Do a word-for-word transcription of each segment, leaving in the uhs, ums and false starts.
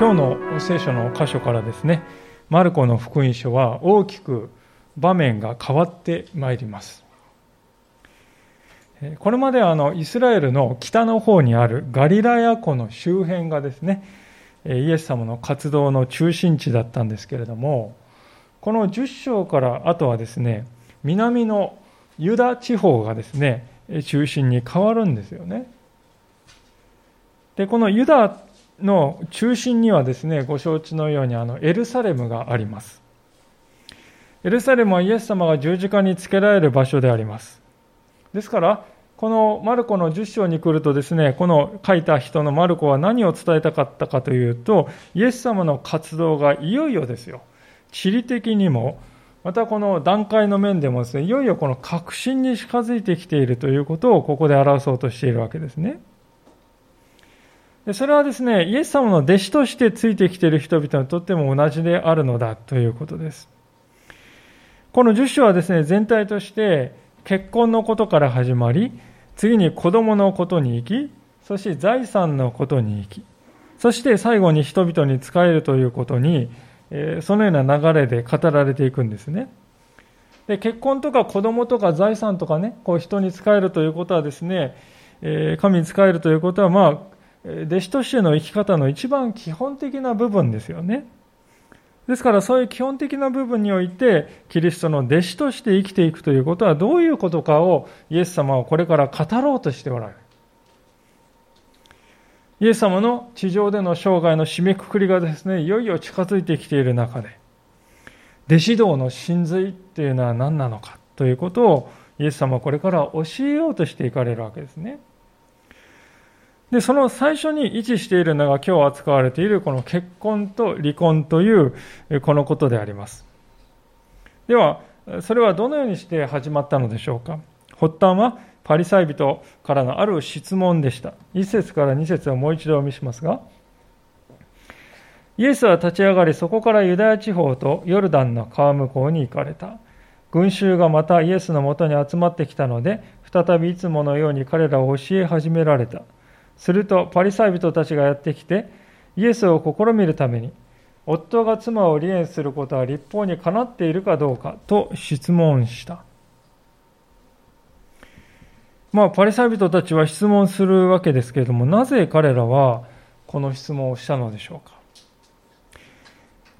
今日の聖書の箇所からですね、マルコの福音書は大きく場面が変わってまいります。これまであのイスラエルの北の方にあるガリラヤ湖の周辺がですね、イエス様の活動の中心地だったんですけれども、このじゅっ章からあとはですね、南のユダ地方がですね、中心に変わるんですよね。で、このユダの中心にはですね、ご承知のようにあのエルサレムがあります。エルサレムはイエス様が十字架につけられる場所であります。ですから、このマルコのじゅっ章に来るとですね、この書いた人のマルコは何を伝えたかったかというと、イエス様の活動がいよいよですよ、地理的にも、またこの段階の面でもですね、いよいよこの核心に近づいてきているということをここで表そうとしているわけですね。で、それはですね、イエス様の弟子としてついてきている人々にとっても同じであるのだということです。このじゅっ章はですね、全体として結婚のことから始まり、次に子供のことに行き、そして財産のことに行き、そして最後に人々に仕えるということに、そのような流れで語られていくんですね。で、結婚とか子供とか財産とかね、こう人に仕えるということはですね、神に仕えるということは、まあ、弟子としての生き方の一番基本的な部分ですよね。ですから、そういう基本的な部分においてキリストの弟子として生きていくということはどういうことかをイエス様はこれから語ろうとしておられる。イエス様の地上での生涯の締めくくりがですね、いよいよ近づいてきている中で、弟子道の真髄っていうのは何なのかということをイエス様はこれから教えようとしていかれるわけですね。で、その最初に位置しているのが今日扱われているこの結婚と離婚というこのことであります。では、それはどのようにして始まったのでしょうか。発端はパリサイ人からのある質問でした。いち節からに節をもう一度お見せしますが、イエスは立ち上がり、そこからユダヤ地方とヨルダンの川向こうに行かれた。群衆がまたイエスのもとに集まってきたので、再びいつものように彼らを教え始められた。するとパリサイ人たちがやってきて、イエスを試みるために、夫が妻を離縁することは律法にかなっているかどうかと質問した。まあ、パリサイ人たちは質問するわけですけれども、なぜ彼らはこの質問をしたのでしょうか。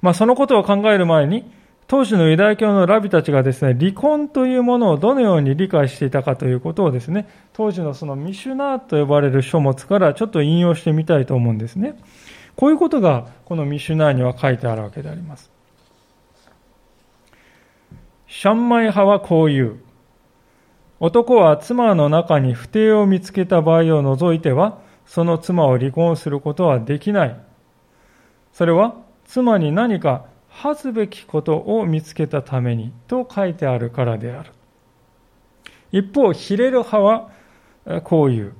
まあ、そのことを考える前に、当時のユダヤ教のラビたちがですね、離婚というものをどのように理解していたかということをですね、当時のそのミシュナーと呼ばれる書物からちょっと引用してみたいと思うんですね。こういうことがこのミシュナーには書いてあるわけであります。シャンマイ派はこう言う。男は妻の中に不貞を見つけた場合を除いては、その妻を離婚することはできない。それは妻に何か恥ずべきことを見つけたためにと書いてあるからである。一方、ヒレル派はこういう。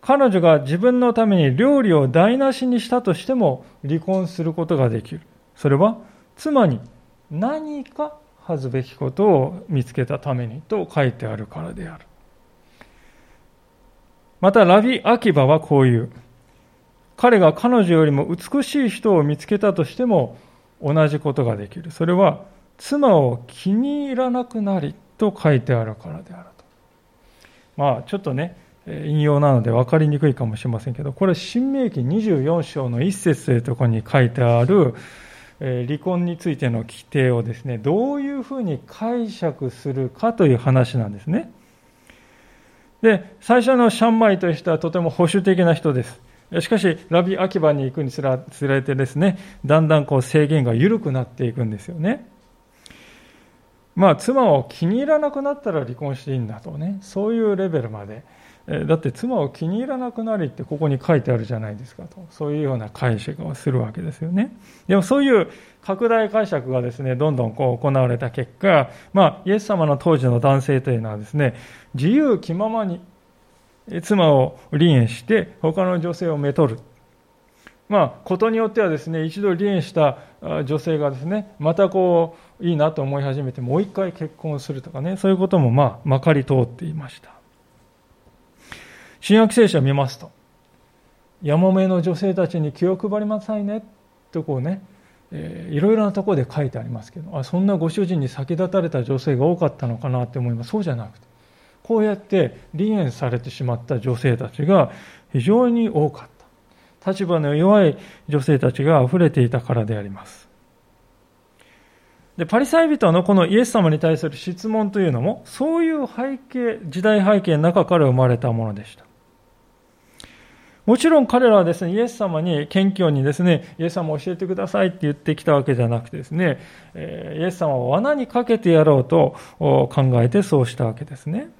彼女が自分のために料理を台無しにしたとしても離婚することができる。それは妻に何か恥ずべきことを見つけたためにと書いてあるからである。またラビ・アキバはこういう。彼が彼女よりも美しい人を見つけたとしても同じことができる。それは妻を気に入らなくなりと書いてあるからであると。まあ、ちょっとね、引用なので分かりにくいかもしれませんけど、これ新明記にじゅうよん章のいち節というところに書いてある離婚についての規定をですね、どういうふうに解釈するかという話なんですね。で、最初のシャンマイという人はとても保守的な人です。しかし、ラビ・アキバに行くにつれてですね、だんだんこう制限が緩くなっていくんですよね。まあ、妻を気に入らなくなったら離婚していいんだとね、そういうレベルまで。だって、妻を気に入らなくなりってここに書いてあるじゃないですかと、そういうような解釈をするわけですよね。でも、そういう拡大解釈がですね、どんどんこう行われた結果、まあ、イエス様の当時の男性というのはですね、自由気ままに、妻を離縁して他の女性をめとる。まあ、ことによってはですね、一度離縁した女性がですね、またこういいなと思い始めてもう一回結婚するとかね、そういうこともまあまかり通っていました。新約聖書を見ますと、やもめの女性たちに気を配りなさいねとこうね、えー、いろいろなところで書いてありますけど、あ、そんなご主人に先立たれた女性が多かったのかなって思います。そうじゃなくて、こうやって離縁されてしまった女性たちが非常に多かった。立場の弱い女性たちが溢れていたからであります。で、パリサイ人のこのイエス様に対する質問というのも、そういう背景、時代背景の中から生まれたものでした。もちろん彼らはですね、イエス様に謙虚にですね、イエス様教えてくださいって言ってきたわけじゃなくてですね、イエス様を罠にかけてやろうと考えてそうしたわけですね。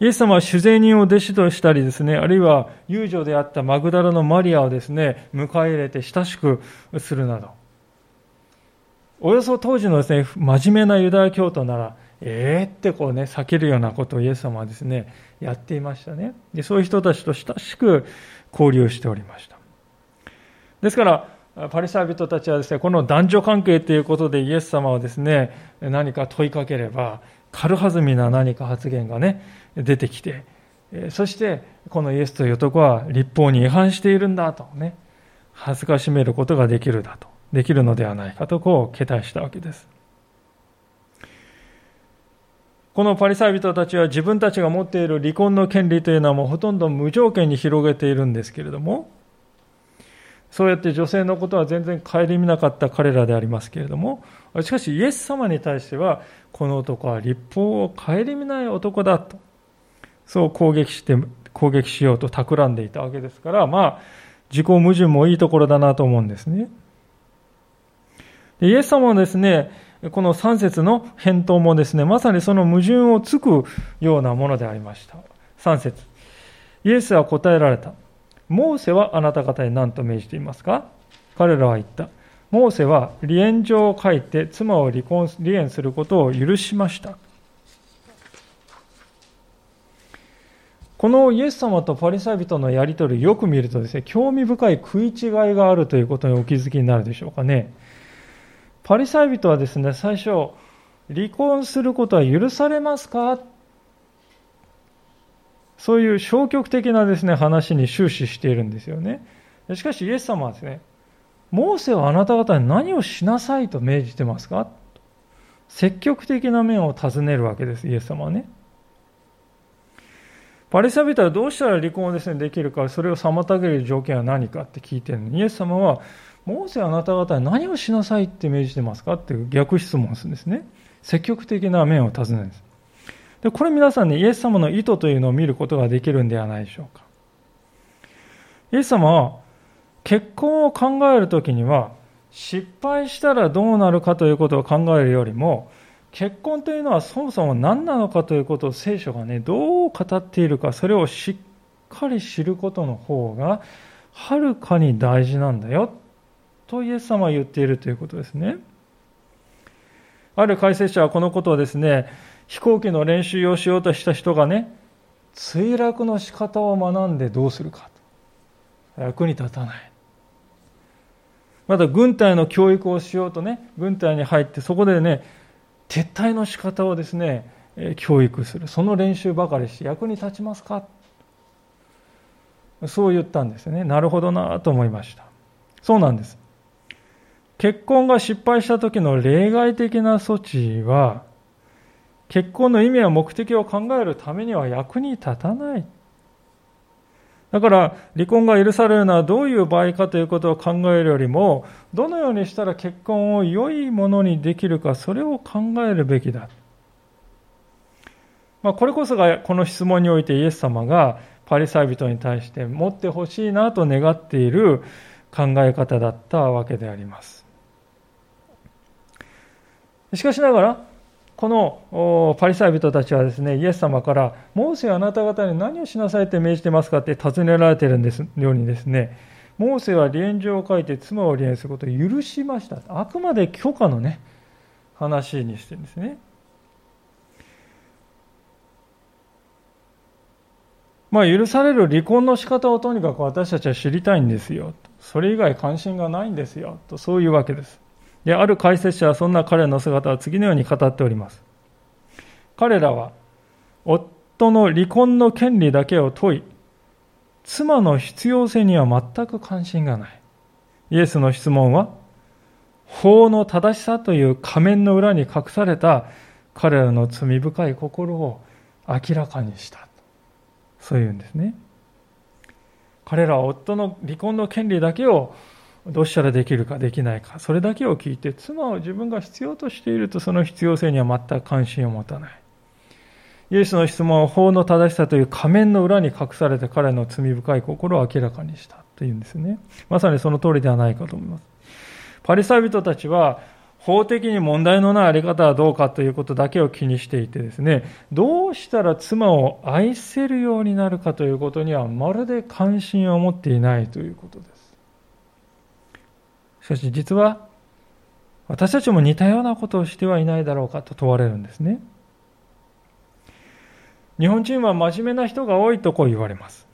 イエス様は主税人を弟子としたりですね、あるいは遊女であったマグダラのマリアをですね、迎え入れて親しくするなど、およそ当時のですね、真面目なユダヤ教徒なら、えーってこうね、避けるようなことをイエス様はですね、やっていましたね。で、そういう人たちと親しく交流しておりました。ですから、パリサイ人たちはですね、この男女関係ということでイエス様をですね、何か問いかければ、軽はずみな何か発言がね、出てきて、そして、このイエスという男は律法に違反しているんだとね、恥ずかしめることができるだと、できるのではないかとこう、期待したわけです。このパリサイ人たちは自分たちが持っている離婚の権利というのはもうほとんど無条件に広げているんですけれども、そうやって女性のことは全然顧みなかった彼らでありますけれども、しかしイエス様に対しては、この男は律法を顧みない男だと、そう攻撃して、攻撃しようと企んでいたわけですから、まあ、自己矛盾もいいところだなと思うんですね。イエス様はですね、このさん節の返答もですね、まさにその矛盾をつくようなものでありました。さん節、イエスは答えられた。モーセはあなた方に何と命じていますか？彼らは言った。モーセは離縁状を書いて妻を離婚、離縁することを許しました。このイエス様とパリサイ人のやり取り、よく見るとですね、興味深い食い違いがあるということにお気づきになるでしょうかね。パリサイ人はですね、最初、離婚することは許されますか？そういう消極的なですね、話に終始しているんですよね。しかしイエス様はですね、モーセはあなた方に何をしなさいと命じてますか？積極的な面を尋ねるわけです、イエス様はね。パリサイ人はどうしたら離婚をですね、できるか、それを妨げる条件は何かって聞いてるのに、イエス様は、モーセはあなた方に何をしなさいって命じてますかっていう逆質問をするんですね。積極的な面を尋ねるんです。で、これ皆さんね、イエス様の意図というのを見ることができるんではないでしょうか。イエス様は結婚を考えるときには、失敗したらどうなるかということを考えるよりも、結婚というのはそもそも何なのかということを聖書がね、どう語っているか、それをしっかり知ることの方がはるかに大事なんだよとイエス様は言っているということですね。ある解説者はこのことをですね、飛行機の練習をしようとした人がね、墜落の仕方を学んでどうするかと、役に立たない。また軍隊の教育をしようとね、軍隊に入ってそこでね、撤退の仕方をですね、教育する、その練習ばかりして役に立ちますか、そう言ったんですね。なるほどなと思いました。そうなんです。結婚が失敗した時の例外的な措置は、結婚の意味や目的を考えるためには役に立たない。だから離婚が許されるのはどういう場合かということを考えるよりも、どのようにしたら結婚を良いものにできるか、それを考えるべきだ。まあ、これこそがこの質問においてイエス様がパリサイ人に対して持ってほしいなと願っている考え方だったわけであります。しかしながら、このパリサイ人たちはですね、イエス様からモーセはあなた方に何をしなさいって命じてますかって尋ねられているんですようにですね、モーセは離縁状を書いて妻を離縁することを許しました。あくまで許可のね、話にしてるんですね。まあ、許される離婚の仕方をとにかく私たちは知りたいんですよ、それ以外関心がないんですよと、そういうわけです。で、ある解説者はそんな彼の姿は次のように語っております。彼らは夫の離婚の権利だけを問い、妻の必要性には全く関心がない。イエスの質問は法の正しさという仮面の裏に隠された彼らの罪深い心を明らかにしたと、そういうんですね。彼らは夫の離婚の権利だけをどうしたらできるかできないか、それだけを聞いて、妻を自分が必要としているとその必要性には全く関心を持たない。イエスの質問は法の正しさという仮面の裏に隠されて彼の罪深い心を明らかにしたというんですね。まさにその通りではないかと思います。パリサイ人たちは法的に問題のないあり方はどうかということだけを気にしていてですね、どうしたら妻を愛せるようになるかということにはまるで関心を持っていないということです。しかし実は私たちも似たようなことをしてはいないだろうかと問われるんですね。日本人は真面目な人が多いとこう言われます。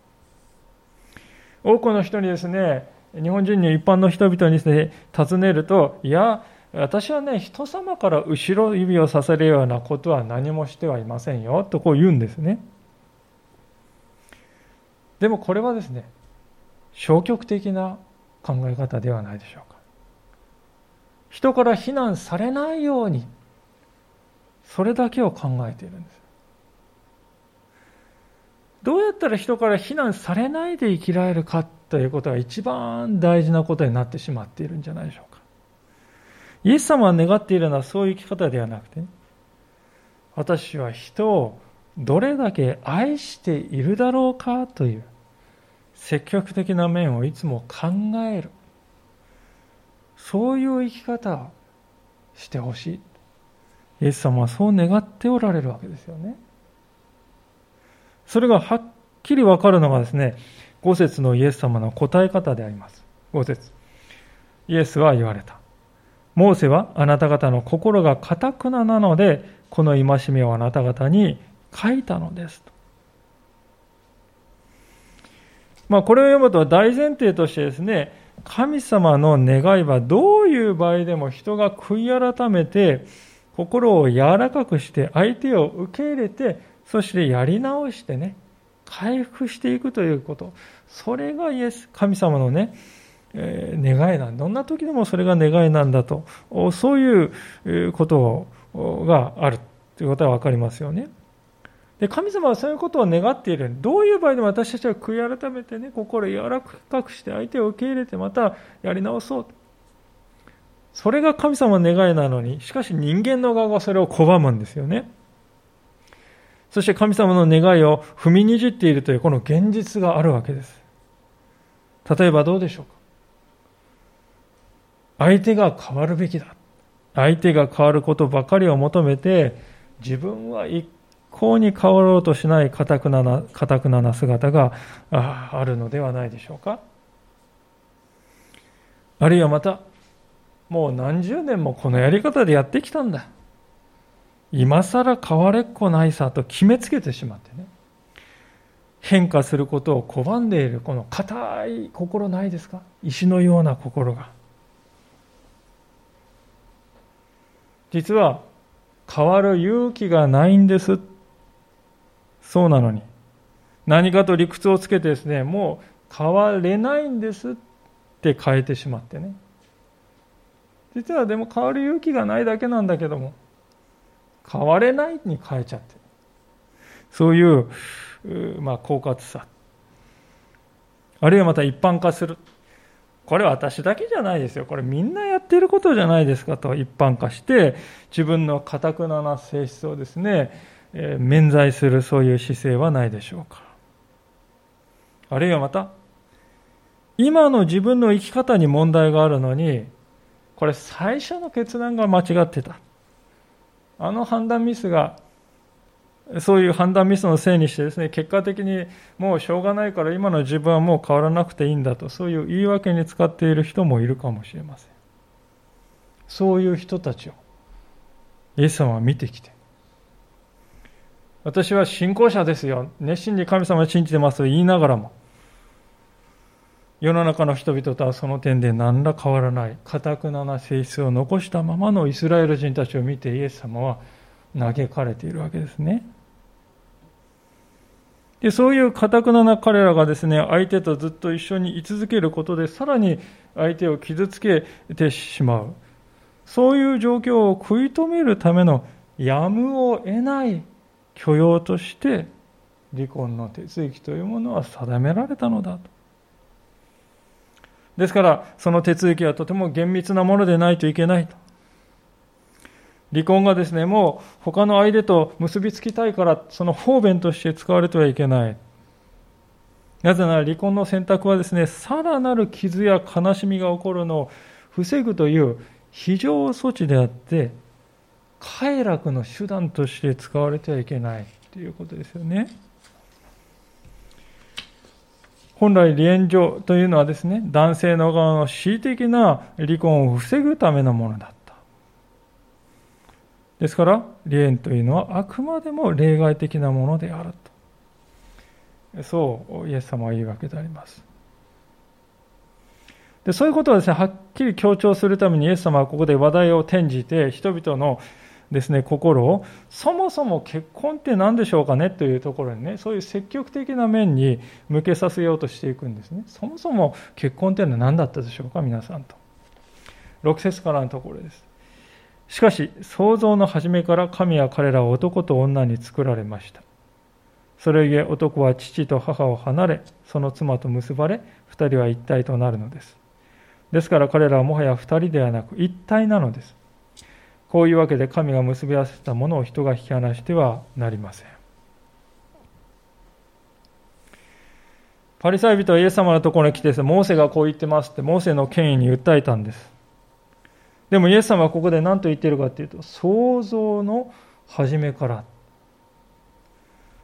多くの人にですね、日本人の一般の人々にですね、尋ねると、いや、私はね、人様から後ろ指をさせるようなことは何もしてはいませんよとこう言うんですね。でもこれはですね、消極的な考え方ではないでしょうか。人から非難されないように、それだけを考えているんです。どうやったら人から非難されないで生きられるかということが一番大事なことになってしまっているんじゃないでしょうか。イエス様が願っているのはそういう生き方ではなくて、私は人をどれだけ愛しているだろうかという積極的な面をいつも考える、そういう生き方をしてほしい。イエス様はそう願っておられるわけですよね。それがはっきり分かるのがですね、ご節のイエス様の答え方であります。ご節、イエスは言われた。モーセはあなた方の心が固くななのでこの戒めをあなた方に書いたのですと。まあ、これを読むと大前提としてですね、神様の願いはどういう場合でも人が悔い改めて心を柔らかくして相手を受け入れて、そしてやり直してね、回復していくということ。それがイエス、神様のね、えー、願いなんだ。どんな時でもそれが願いなんだと。そういうことがあるということはわかりますよね。で、神様はそういうことを願っている。どういう場合でも私たちは悔い改めてね、心を柔らかくして相手を受け入れてまたやり直そう。それが神様の願いなのに、しかし人間の側がそれを拒むんですよね。そして神様の願いを踏みにじっているというこの現実があるわけです。例えばどうでしょうか。相手が変わるべきだ。相手が変わることばかりを求めて、自分は一向に変わろうとしない固くなな、固くなな姿があるのではないでしょうか。あるいはまた、もう何十年もこのやり方でやってきたんだ。今更変われっこないさと決めつけてしまってね、変化することを拒んでいるこの固い心ないですか？石のような心が。実は変わる勇気がないんです。そうなのに、何かと理屈をつけてですね、もう変われないんですって変えてしまってね。実はでも変わる勇気がないだけなんだけども、変われないに変えちゃってる。そういう、まあ、狡猾さ。あるいはまた一般化する。これは私だけじゃないですよ。これみんなやってることじゃないですかと一般化して、自分の固くなな性質をですね、えー、免罪するそういう姿勢はないでしょうか。あるいはまた、今の自分の生き方に問題があるのに、これ最初の決断が間違ってた。あの判断ミスが、そういう判断ミスのせいにしてですね、結果的にもうしょうがないから今の自分はもう変わらなくていいんだと、そういう言い訳に使っている人もいるかもしれません。そういう人たちをイエス様は見てきて、私は信仰者ですよ、熱心に神様を信じてますと言いながらも、世の中の人々とはその点で何ら変わらない固くなな性質を残したままのイスラエル人たちを見てイエス様は嘆かれているわけですね。でそういうかたくなな彼らがですね、相手とずっと一緒に居続けることで、さらに相手を傷つけてしまう。そういう状況を食い止めるためのやむを得ない許容として、離婚の手続きというものは定められたのだと。ですから、その手続きはとても厳密なものでないといけないと。離婚がですね、もう他の相手と結びつきたいから、その方便として使われてはいけない。なぜなら離婚の選択はですね、さらなる傷や悲しみが起こるのを防ぐという非常措置であって、快楽の手段として使われてはいけないということですよね。本来離縁状というのはですね、男性の側の恣意的な離婚を防ぐためのものだった。ですから離縁というのはあくまでも例外的なものであると。そうイエス様は言うわけであります。でそういうことをですね、はっきり強調するためにイエス様はここで話題を転じて、人々のですね、心をそもそも結婚って何でしょうかねというところにね、そういう積極的な面に向けさせようとしていくんですね。そもそも結婚っていうのは何だったでしょうか皆さんと。ろく節からのところです。しかし創造の初めから神は彼らを男と女に作られました。それゆえ男は父と母を離れ、その妻と結ばれ、二人は一体となるのです。ですから彼らはもはや二人ではなく一体なのです。こういうわけで神が結び合わせたものを人が引き離してはなりません。パリサイ人はイエス様のところに来て、モーセがこう言ってますってモーセの権威に訴えたんです。でもイエス様はここで何と言っているかというと、創造の初めから。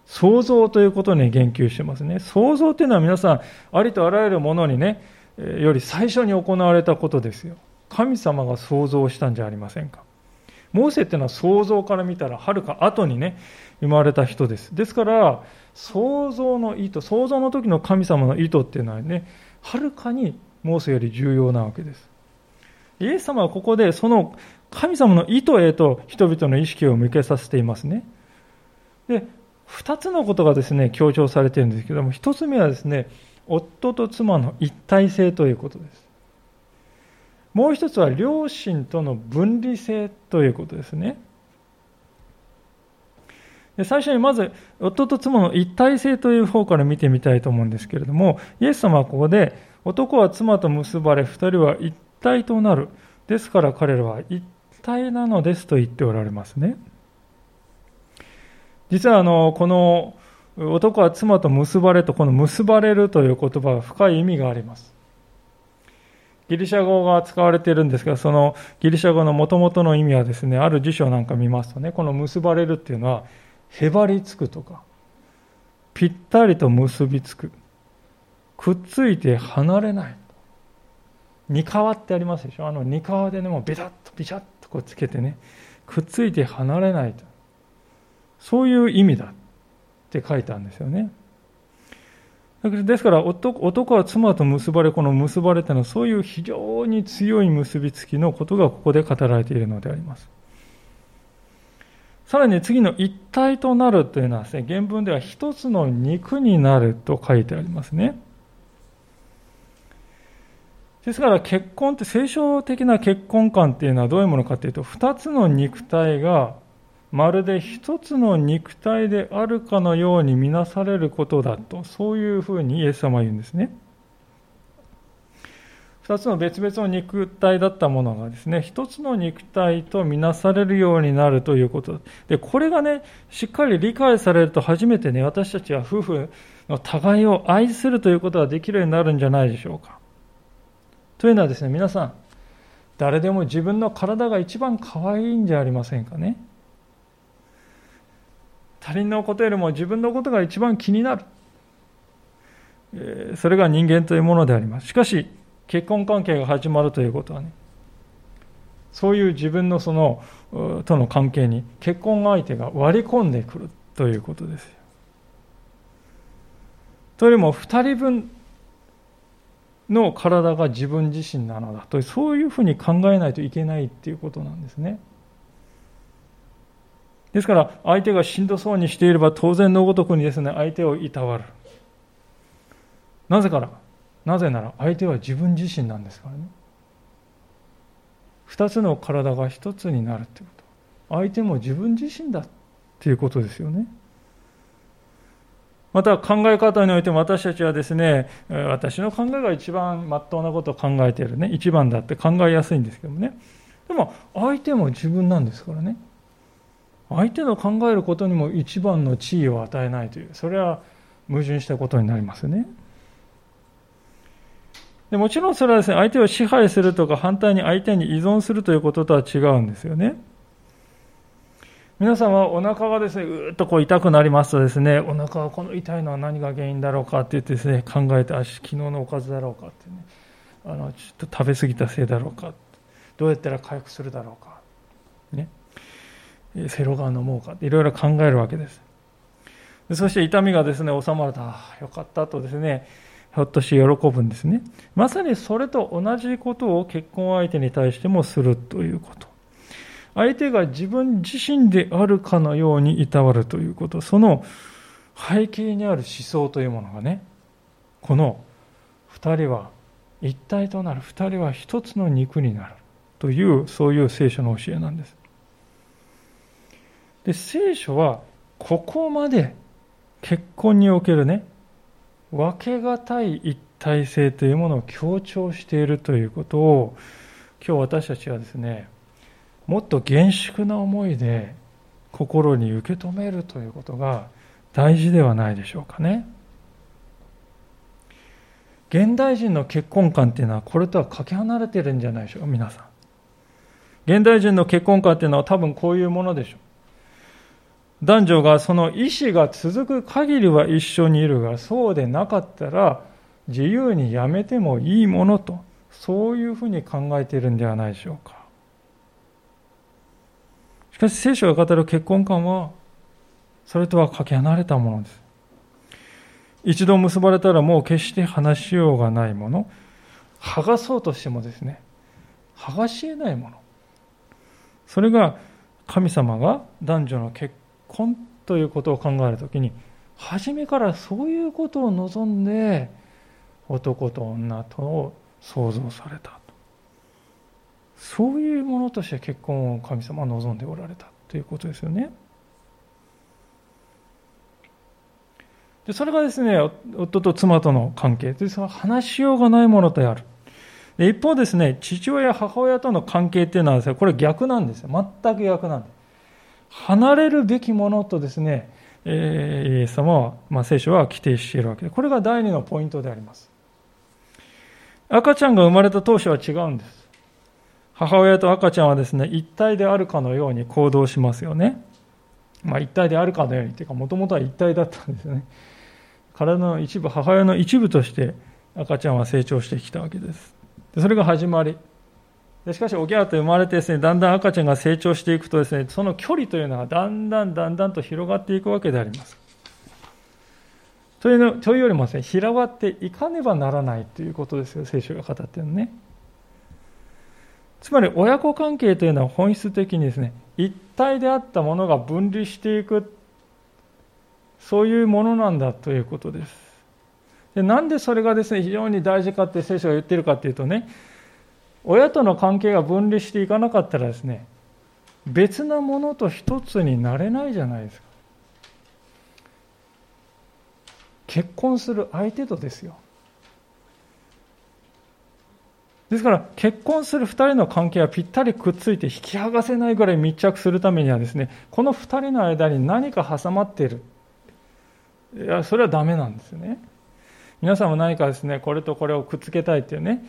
創造ということに言及してますね。創造というのは皆さん、ありとあらゆるものにね、より最初に行われたことですよ。神様が創造したんじゃありませんか。モーセというのは創造から見たらはるか後にね、生まれた人です。ですから創造の意図、創造の時の神様の意図っていうのはね、はるかにモーセより重要なわけです。イエス様はここでその神様の意図へと人々の意識を向けさせていますね。で、二つのことがですね、強調されているんですけども、一つ目はですね、夫と妻の一体性ということです。もう一つは両親との分離性ということですね。で最初にまず夫と妻の一体性という方から見てみたいと思うんですけれども、イエス様はここで男は妻と結ばれ、二人は一体となる。ですから彼らは一体なのですと言っておられますね。実はあのこの男は妻と結ばれと、この結ばれるという言葉は深い意味があります。ギリシャ語が使われているんですが、そのギリシャ語の元々の意味はですね、ある辞書なんか見ますとね、この結ばれるっていうのは、へばりつくとか、ぴったりと結びつく、くっついて離れない、にかわってありますでしょ、あのにかわでね、もうビタッとビシャッとこうつけてね、くっついて離れないと、そういう意味だって書いたんですよね。ですから 男, 男は妻と結ばれ、この結ばれというのはそういう非常に強い結びつきのことがここで語られているのであります。さらに次の一体となるというのはですね、原文では一つの肉になると書いてありますね。ですから結婚って、聖書的な結婚観というのはどういうものかというと、二つの肉体がまるで一つの肉体であるかのように見なされることだと、そういうふうにイエス様は言うんですね。二つの別々の肉体だったものがですね、一つの肉体と見なされるようになるということで、これがね、しっかり理解されると初めてね、私たちは夫婦の互いを愛するということができるようになるんじゃないでしょうか。というのはですね、皆さん、誰でも自分の体が一番可愛いんじゃありませんかね。他人のことよりも自分のことが一番気になる、えー、それが人間というものであります。しかし結婚関係が始まるということはね、そういう自分のそのとの関係に結婚相手が割り込んでくるということですよ。というよりもふたりぶんの体が自分自身なのだと、そういうふうに考えないといけないということなんですね。ですから相手がしんどそうにしていれば当然のごとくにですね、相手をいたわる。なぜからなぜなら相手は自分自身なんですからね。二つの体が一つになるということ、相手も自分自身だということですよね。また考え方においても私たちはですね、私の考えが一番真っ当なことを考えているね、一番だって考えやすいんですけどもね。でも相手も自分なんですからね、相手の考えることにも一番の地位を与えないという、それは矛盾したことになりますね。でもちろんそれはですね、相手を支配するとか反対に相手に依存するということとは違うんですよね。皆さんはお腹がですね、うーっとこう痛くなりますとですね、お腹はこの痛いのは何が原因だろうかって言ってですね、考えて、あ、昨日のおかずだろうかってね、あのちょっと食べ過ぎたせいだろうか、どうやったら回復するだろうか、ね、セロガン飲もうかっていろいろ考えるわけです。そして痛みがですね、収まると、あ、よかったとですね、ひょっとして喜ぶんですね。まさにそれと同じことを結婚相手に対してもするということ。相手が自分自身であるかのようにいたわるということ。その背景にある思想というものがね、この二人は一体となる、二人は一つの肉になるという、そういう聖書の教えなんです。で、聖書はここまで結婚におけるね、分けがたい一体性というものを強調しているということを、今日私たちはですね、もっと厳粛な思いで心に受け止めるということが大事ではないでしょうかね。現代人の結婚観というのはこれとはかけ離れているんじゃないでしょうか、皆さん。現代人の結婚観というのは多分こういうものでしょう。男女がその意思が続く限りは一緒にいるが、そうでなかったら自由にやめてもいいものと、そういうふうに考えているんではないでしょうか。しかし聖書が語る結婚観はそれとはかけ離れたものです。一度結ばれたらもう決して離しようがないもの、剥がそうとしてもですね、剥がしえないもの、それが神様が男女の結婚婚ということを考えるときに、初めからそういうことを望んで男と女とを創造された、そういうものとして結婚を神様は望んでおられたということですよね。で、それがですね、夫と妻との関係という、その話しようがないものである。で、一方ですね、父親母親との関係というのはですね、これ逆なんですよ。全く逆なんです。離れるべきものとですね、えー、イエス様は、まあ、聖書は規定しているわけで、これが第二のポイントであります。赤ちゃんが生まれた当初は違うんです。母親と赤ちゃんはですね、一体であるかのように行動しますよね。まあ、一体であるかのようにというか、もともとは一体だったんですね。体の一部、母親の一部として赤ちゃんは成長してきたわけです。で、それが始まりで、しかしおぎゃーと生まれてですね、だんだん赤ちゃんが成長していくとですね、その距離というのはだんだんだんだんと広がっていくわけであります。というの、というよりもですね、広がっていかねばならないということですよ、聖書が語っているのね。つまり親子関係というのは本質的にですね、一体であったものが分離していく、そういうものなんだということです。で、なんでそれがですね、非常に大事かって聖書が言っているかというとね、親との関係が分離していかなかったらですね、別なものと一つになれないじゃないですか。結婚する相手とですよ。ですから結婚する二人の関係はぴったりくっついて引き剥がせないぐらい密着するためにはですね、この二人の間に何か挟まっている。いや、それはダメなんですよね。皆さんも何かですね、これとこれをくっつけたいっていうね、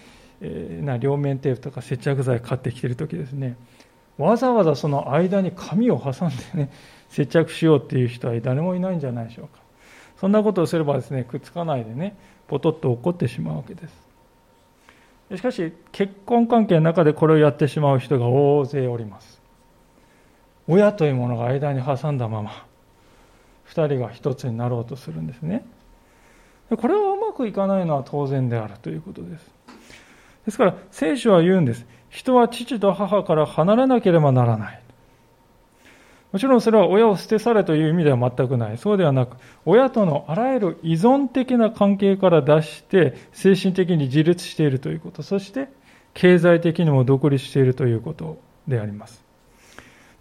な両面テープとか接着剤買ってきてるときですね、わざわざその間に紙を挟んでね、接着しようっていう人は誰もいないんじゃないでしょうか。そんなことをすればですね、くっつかないでね、ポトッと落っこってしまうわけです。しかし結婚関係の中でこれをやってしまう人が大勢おります。親というものが間に挟んだまま二人が一つになろうとするんですね。これはうまくいかないのは当然であるということです。ですから聖書は言うんです。人は父と母から離れなければならない。もちろんそれは親を捨て去れという意味では全くない。そうではなく、親とのあらゆる依存的な関係から脱して、精神的に自立しているということ、そして経済的にも独立しているということであります。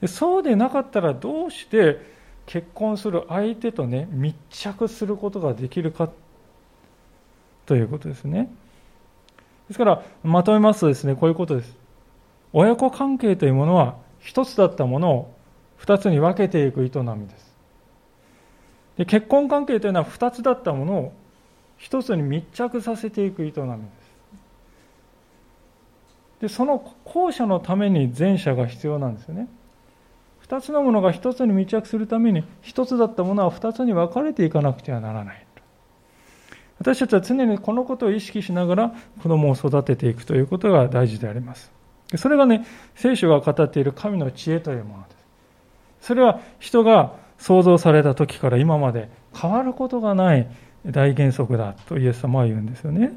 で、そうでなかったらどうして結婚する相手とね、密着することができるかということですね。ですから、まとめますとですね、こういうことです。親子関係というものは、一つだったものを、二つに分けていく営みです。で、結婚関係というのは二つだったものを一つに密着させていく営みです。で、その後者のために前者が必要なんですよね。二つのものが一つに密着するために一つだったものは二つに分かれていかなくてはならない。私たちは常にこのことを意識しながら子供を育てていくということが大事であります。それがね、聖書が語っている神の知恵というものです。それは人が創造された時から今まで変わることがない大原則だとイエス様は言うんですよね。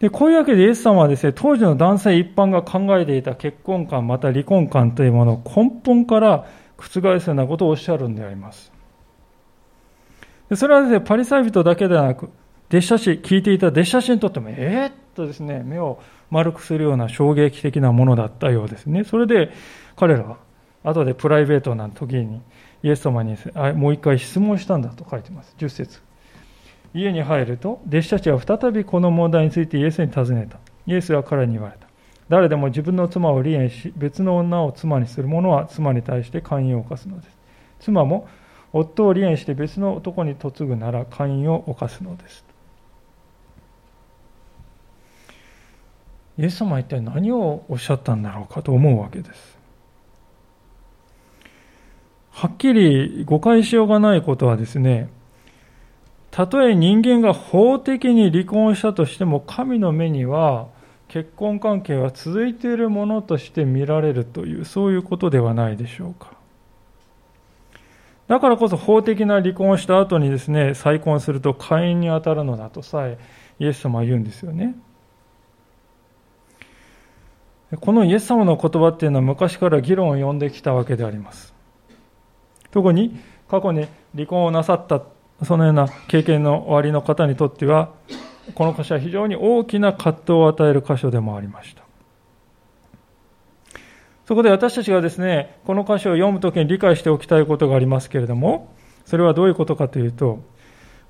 で、こういうわけでイエス様はですね、当時の男性一般が考えていた結婚観また離婚観というものを根本から覆すようなことをおっしゃるんであります。で、それはですね、パリサイ人だけではなく、弟子たち、聞いていた弟子たちにとっても、えーっとですね、目を丸くするような衝撃的なものだったようですね。それで彼らは後でプライベートな時にイエス様にもう一回質問したんだと書いてます。じゅっ節、家に入ると弟子たちは再びこの問題についてイエスに尋ねた。イエスは彼に言われた。誰でも自分の妻を離縁し別の女を妻にする者は妻に対して姦淫を犯すのです。妻も夫を離縁して別の男に嫁ぐなら姦淫を犯すのです。イエス様は一体何をおっしゃったんだろうかと思うわけです。はっきり誤解しようがないことはですね、たとえ人間が法的に離婚したとしても、神の目には結婚関係は続いているものとして見られるという、そういうことではないでしょうか。だからこそ法的な離婚をした後にですね、再婚すると姦淫に当たるのだとさえイエス様は言うんですよね。このイエス様の言葉っていうのは昔から議論を呼んできたわけであります。特に過去に離婚をなさったそのような経験のおありの方にとっては、この箇所は非常に大きな葛藤を与える箇所でもありました。そこで私たちがですね、この箇所を読むときに理解しておきたいことがありますけれども、それはどういうことかというと、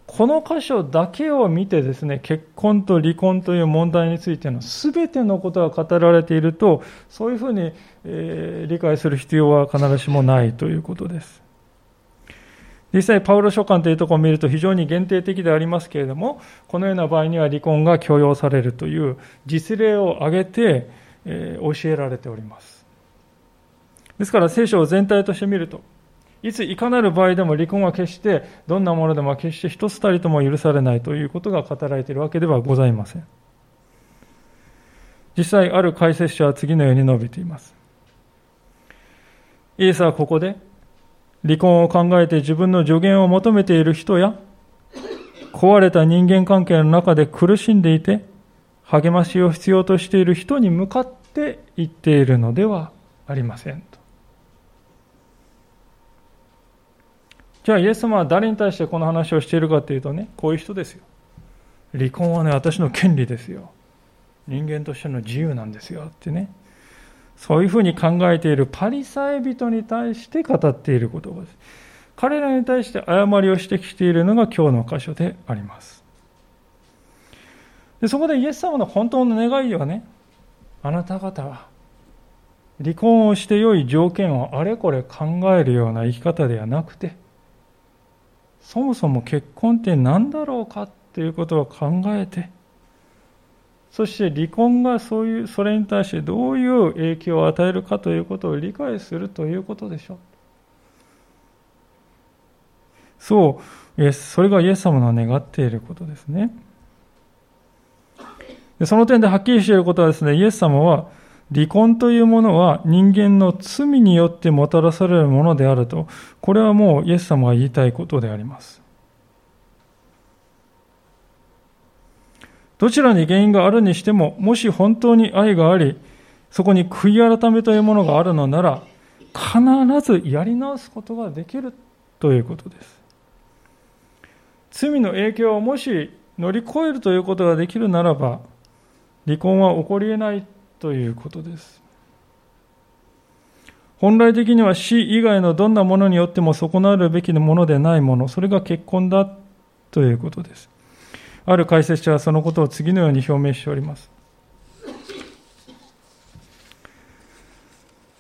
この箇所だけを見てですね、結婚と離婚という問題についての全てのことが語られていると、そういうふうに、えー、理解する必要は必ずしもないということです。実際、パウロ書簡というところを見ると非常に限定的でありますけれども、このような場合には離婚が許容されるという実例を挙げて、えー、教えられております。ですから、聖書を全体として見ると、いついかなる場合でも離婚は決してどんなものでも決して一つたりとも許されないということが語られているわけではございません。実際ある解説者は次のように述べています。イエスはここで離婚を考えて自分の助言を求めている人や壊れた人間関係の中で苦しんでいて励ましを必要としている人に向かって言っているのではありませんと。じゃあイエス様は誰に対してこの話をしているかというとね、こういう人ですよ。離婚はね、私の権利ですよ。人間としての自由なんですよってね。そういうふうに考えているパリサイ人に対して語っている言葉です。彼らに対して誤りを指摘しているのが今日の箇所であります。で、そこでイエス様の本当の願いはね、あなた方は離婚をして良い条件をあれこれ考えるような生き方ではなくて、そもそも結婚って何だろうかっていうことを考えて、そして離婚がそういうそれに対してどういう影響を与えるかということを理解するということでしょう。そう、それがイエス様の願っていることですね。その点ではっきりしていることはですね、イエス様は離婚というものは人間の罪によってもたらされるものであると、これはもうイエス様が言いたいことであります。どちらに原因があるにしても、もし本当に愛があり、そこに悔い改めというものがあるのなら、必ずやり直すことができるということです。罪の影響をもし乗り越えるということができるならば、離婚は起こり得ないということです。本来的には死以外のどんなものによっても損なわれるべきものでないもの、それが結婚だということです。ある解説者はそのことを次のように表明しております。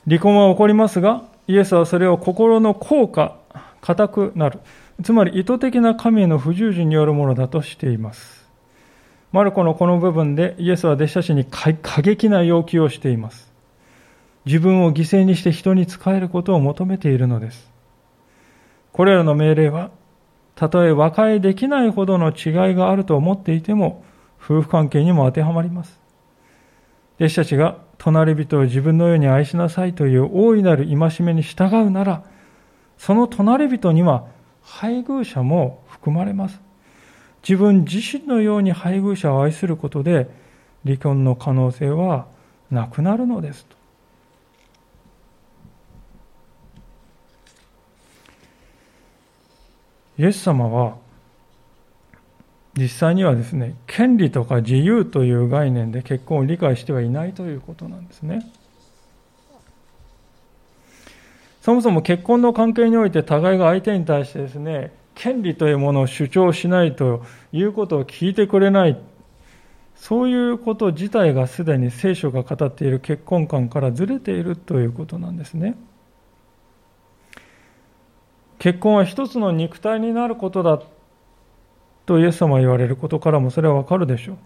離婚は起こりますが、イエスはそれを心の硬化、固くなる、つまり意図的な神への不従順によるものだとしています。マルコのこの部分でイエスは弟子たちに過激な要求をしています。自分を犠牲にして人に仕えることを求めているのです。これらの命令は、たとえ和解できないほどの違いがあると思っていても、夫婦関係にも当てはまります。弟子たちが隣人を自分のように愛しなさいという大いなる戒めに従うなら、その隣人には配偶者も含まれます。自分自身のように配偶者を愛することで、離婚の可能性はなくなるのです。イエス様は実際にはですね、権利とか自由という概念で結婚を理解してはいないということなんですね。そもそも結婚の関係において互いが相手に対してですね、権利というものを主張しないということを聞いてくれない、そういうこと自体がすでに聖書が語っている結婚観からずれているということなんですね。結婚は一つの肉体になることだとイエス様は言われることからもそれはわかるでしょう。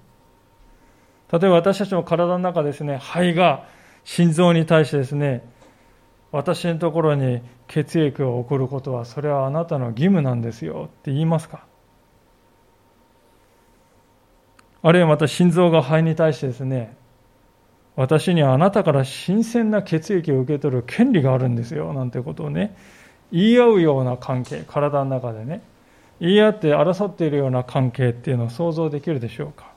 例えば私たちの体の中ですね、肺が心臓に対してですね、私のところに血液を送ることはそれはあなたの義務なんですよって言いますか。あるいはまた心臓が肺に対してですね、私にはあなたから新鮮な血液を受け取る権利があるんですよなんてことをね、言い合うような関係、体の中でね、言い合って争っているような関係っていうのを想像できるでしょうか。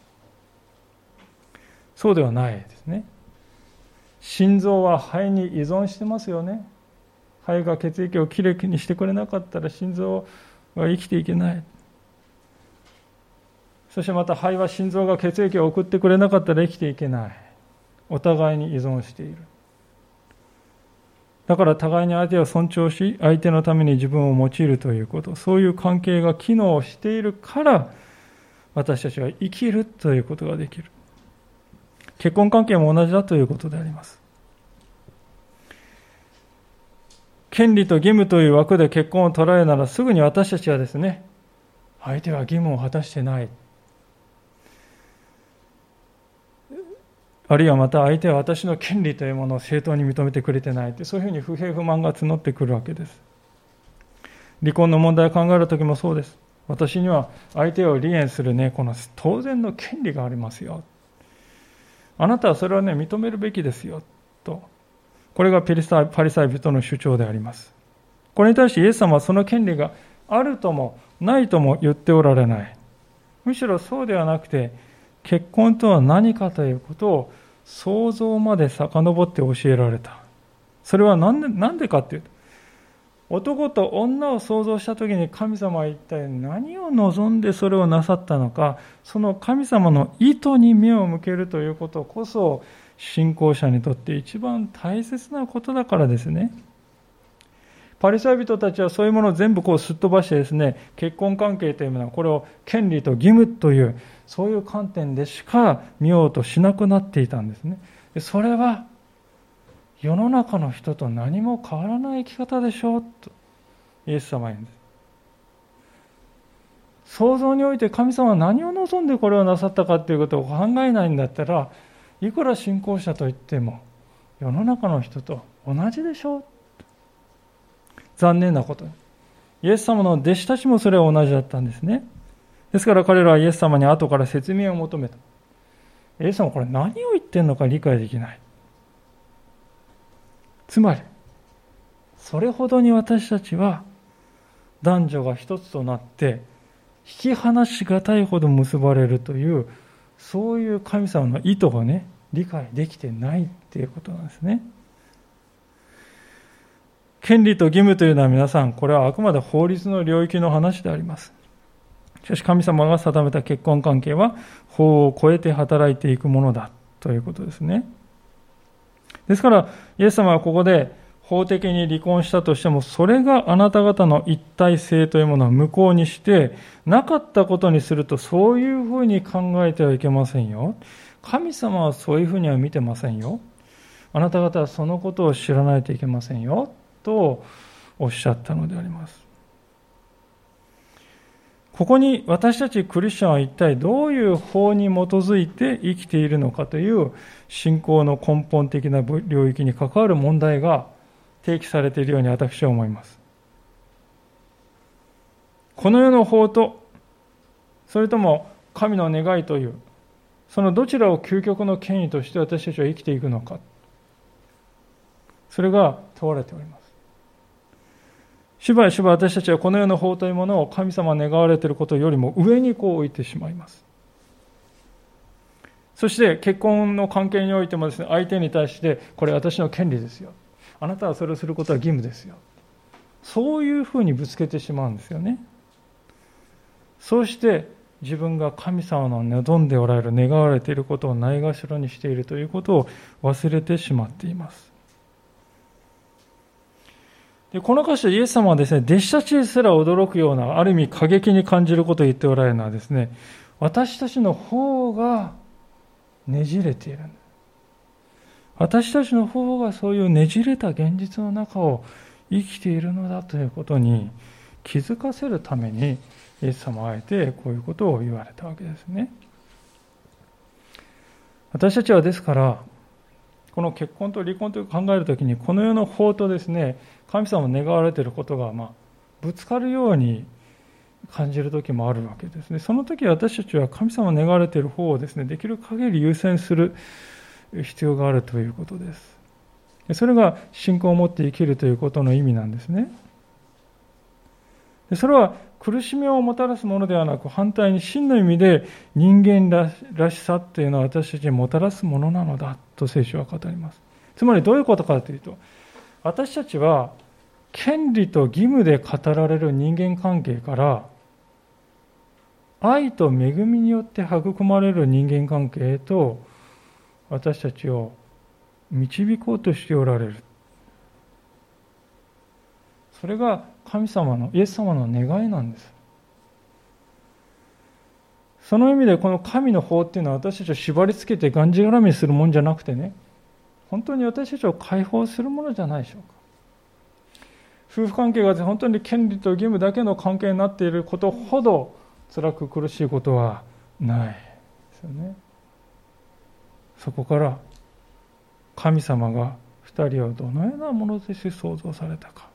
そうではないですね。心臓は肺に依存してますよね。肺が血液をきれいにしてくれなかったら心臓は生きていけない。そしてまた肺は心臓が血液を送ってくれなかったら生きていけない。お互いに依存している。だから互いに相手を尊重し、相手のために自分を用いるということ、そういう関係が機能しているから、私たちは生きるということができる。結婚関係も同じだということであります。権利と義務という枠で結婚を捉えるなら、すぐに私たちはですね、相手は義務を果たしてない。あるいはまた相手は私の権利というものを正当に認めてくれてないって、そういうふうに不平不満が募ってくるわけです。離婚の問題を考えるときもそうです。私には相手を離縁するね、この当然の権利がありますよ。あなたはそれはね、認めるべきですよと。これがパリサイ人の主張であります。これに対してイエス様はその権利があるともないとも言っておられない。むしろそうではなくて、結婚とは何かということを想像まで遡って教えられた。それは何で、何でかというと、男と女を想像したときに神様は一体何を望んでそれをなさったのか、その神様の意図に目を向けるということこそ信仰者にとって一番大切なことだからですね。パリサイ人たちはそういうものを全部こうすっ飛ばしてですね、結婚関係というものはこれを権利と義務という、そういう観点でしか見ようとしなくなっていたんですね。それは世の中の人と何も変わらない生き方でしょうとイエス様は言うんです。想像において神様は何を望んでこれをなさったかということを考えないんだったら、いくら信仰者といっても世の中の人と同じでしょう。残念なことにイエス様の弟子たちもそれは同じだったんですね。ですから彼らはイエス様に後から説明を求めた。イエス様はこれ何を言ってんのか理解できない。つまりそれほどに私たちは男女が一つとなって引き離しがたいほど結ばれるという、そういう神様の意図がね、理解できてないっていうことなんですね。権利と義務というのは皆さん、これはあくまで法律の領域の話であります。しかし神様が定めた結婚関係は法を超えて働いていくものだということですね。ですからイエス様はここで法的に離婚したとしても、それがあなた方の一体性というものを無効にしてなかったことにすると、そういうふうに考えてはいけませんよ。神様はそういうふうには見てませんよ。あなた方はそのことを知らないといけませんよとおっしゃったのであります。ここに私たちクリスチャンは一体どういう法に基づいて生きているのかという信仰の根本的な領域に関わる問題が提起されているように私は思います。この世の法と、それとも神の願いという、そのどちらを究極の権威として私たちは生きていくのか、それが問われております。しばしば私たちはこの世の法というものを神様が願われていることよりも上にこう置いてしまいます。そして結婚の関係においてもですね、相手に対してこれ私の権利ですよ、あなたはそれをすることは義務ですよ、そういうふうにぶつけてしまうんですよね。そうして自分が神様の望んでおられる、願われていることをないがしろにしているということを忘れてしまっています。でこの箇所でイエス様はですね、弟子たちすら驚くような、ある意味過激に感じることを言っておられるのはですね、私たちの方がねじれている、私たちの方がそういうねじれた現実の中を生きているのだということに気づかせるためにイエス様はあえてこういうことを言われたわけですね。私たちはですから、この結婚と離婚という考えるときに、この世の法とですね、神様を願われていることがまあぶつかるように感じるときもあるわけですね。そのとき私たちは神様を願われている方をですね、できる限り優先する必要があるということです。それが信仰を持って生きるということの意味なんですね。それは苦しみをもたらすものではなく、反対に真の意味で人間らしさというのは私たちにもたらすものなのだと聖書は語ります。つまりどういうことかというと、私たちは権利と義務で語られる人間関係から愛と恵みによって育まれる人間関係へと私たちを導こうとしておられる。それが神様の、イエス様の願いなんです。その意味でこの神の法っていうのは私たちを縛りつけてがんじがらめにするもんじゃなくてね、本当に私たちを解放するものじゃないでしょうか。夫婦関係が本当に権利と義務だけの関係になっていることほど辛く苦しいことはないですよね。そこから神様がふたりをどのようなものとして創造されたか、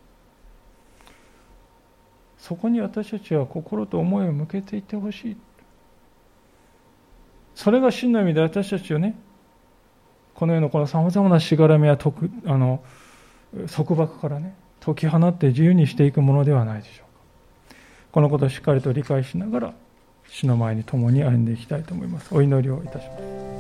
そこに私たちは心と思いを向けていってほしい。それが真の意味で私たちをね、この世のこのさまざまなしがらみや束縛からね、解き放って自由にしていくものではないでしょうか。このことをしっかりと理解しながら、主の前に共に歩んでいきたいと思います。お祈りをいたします。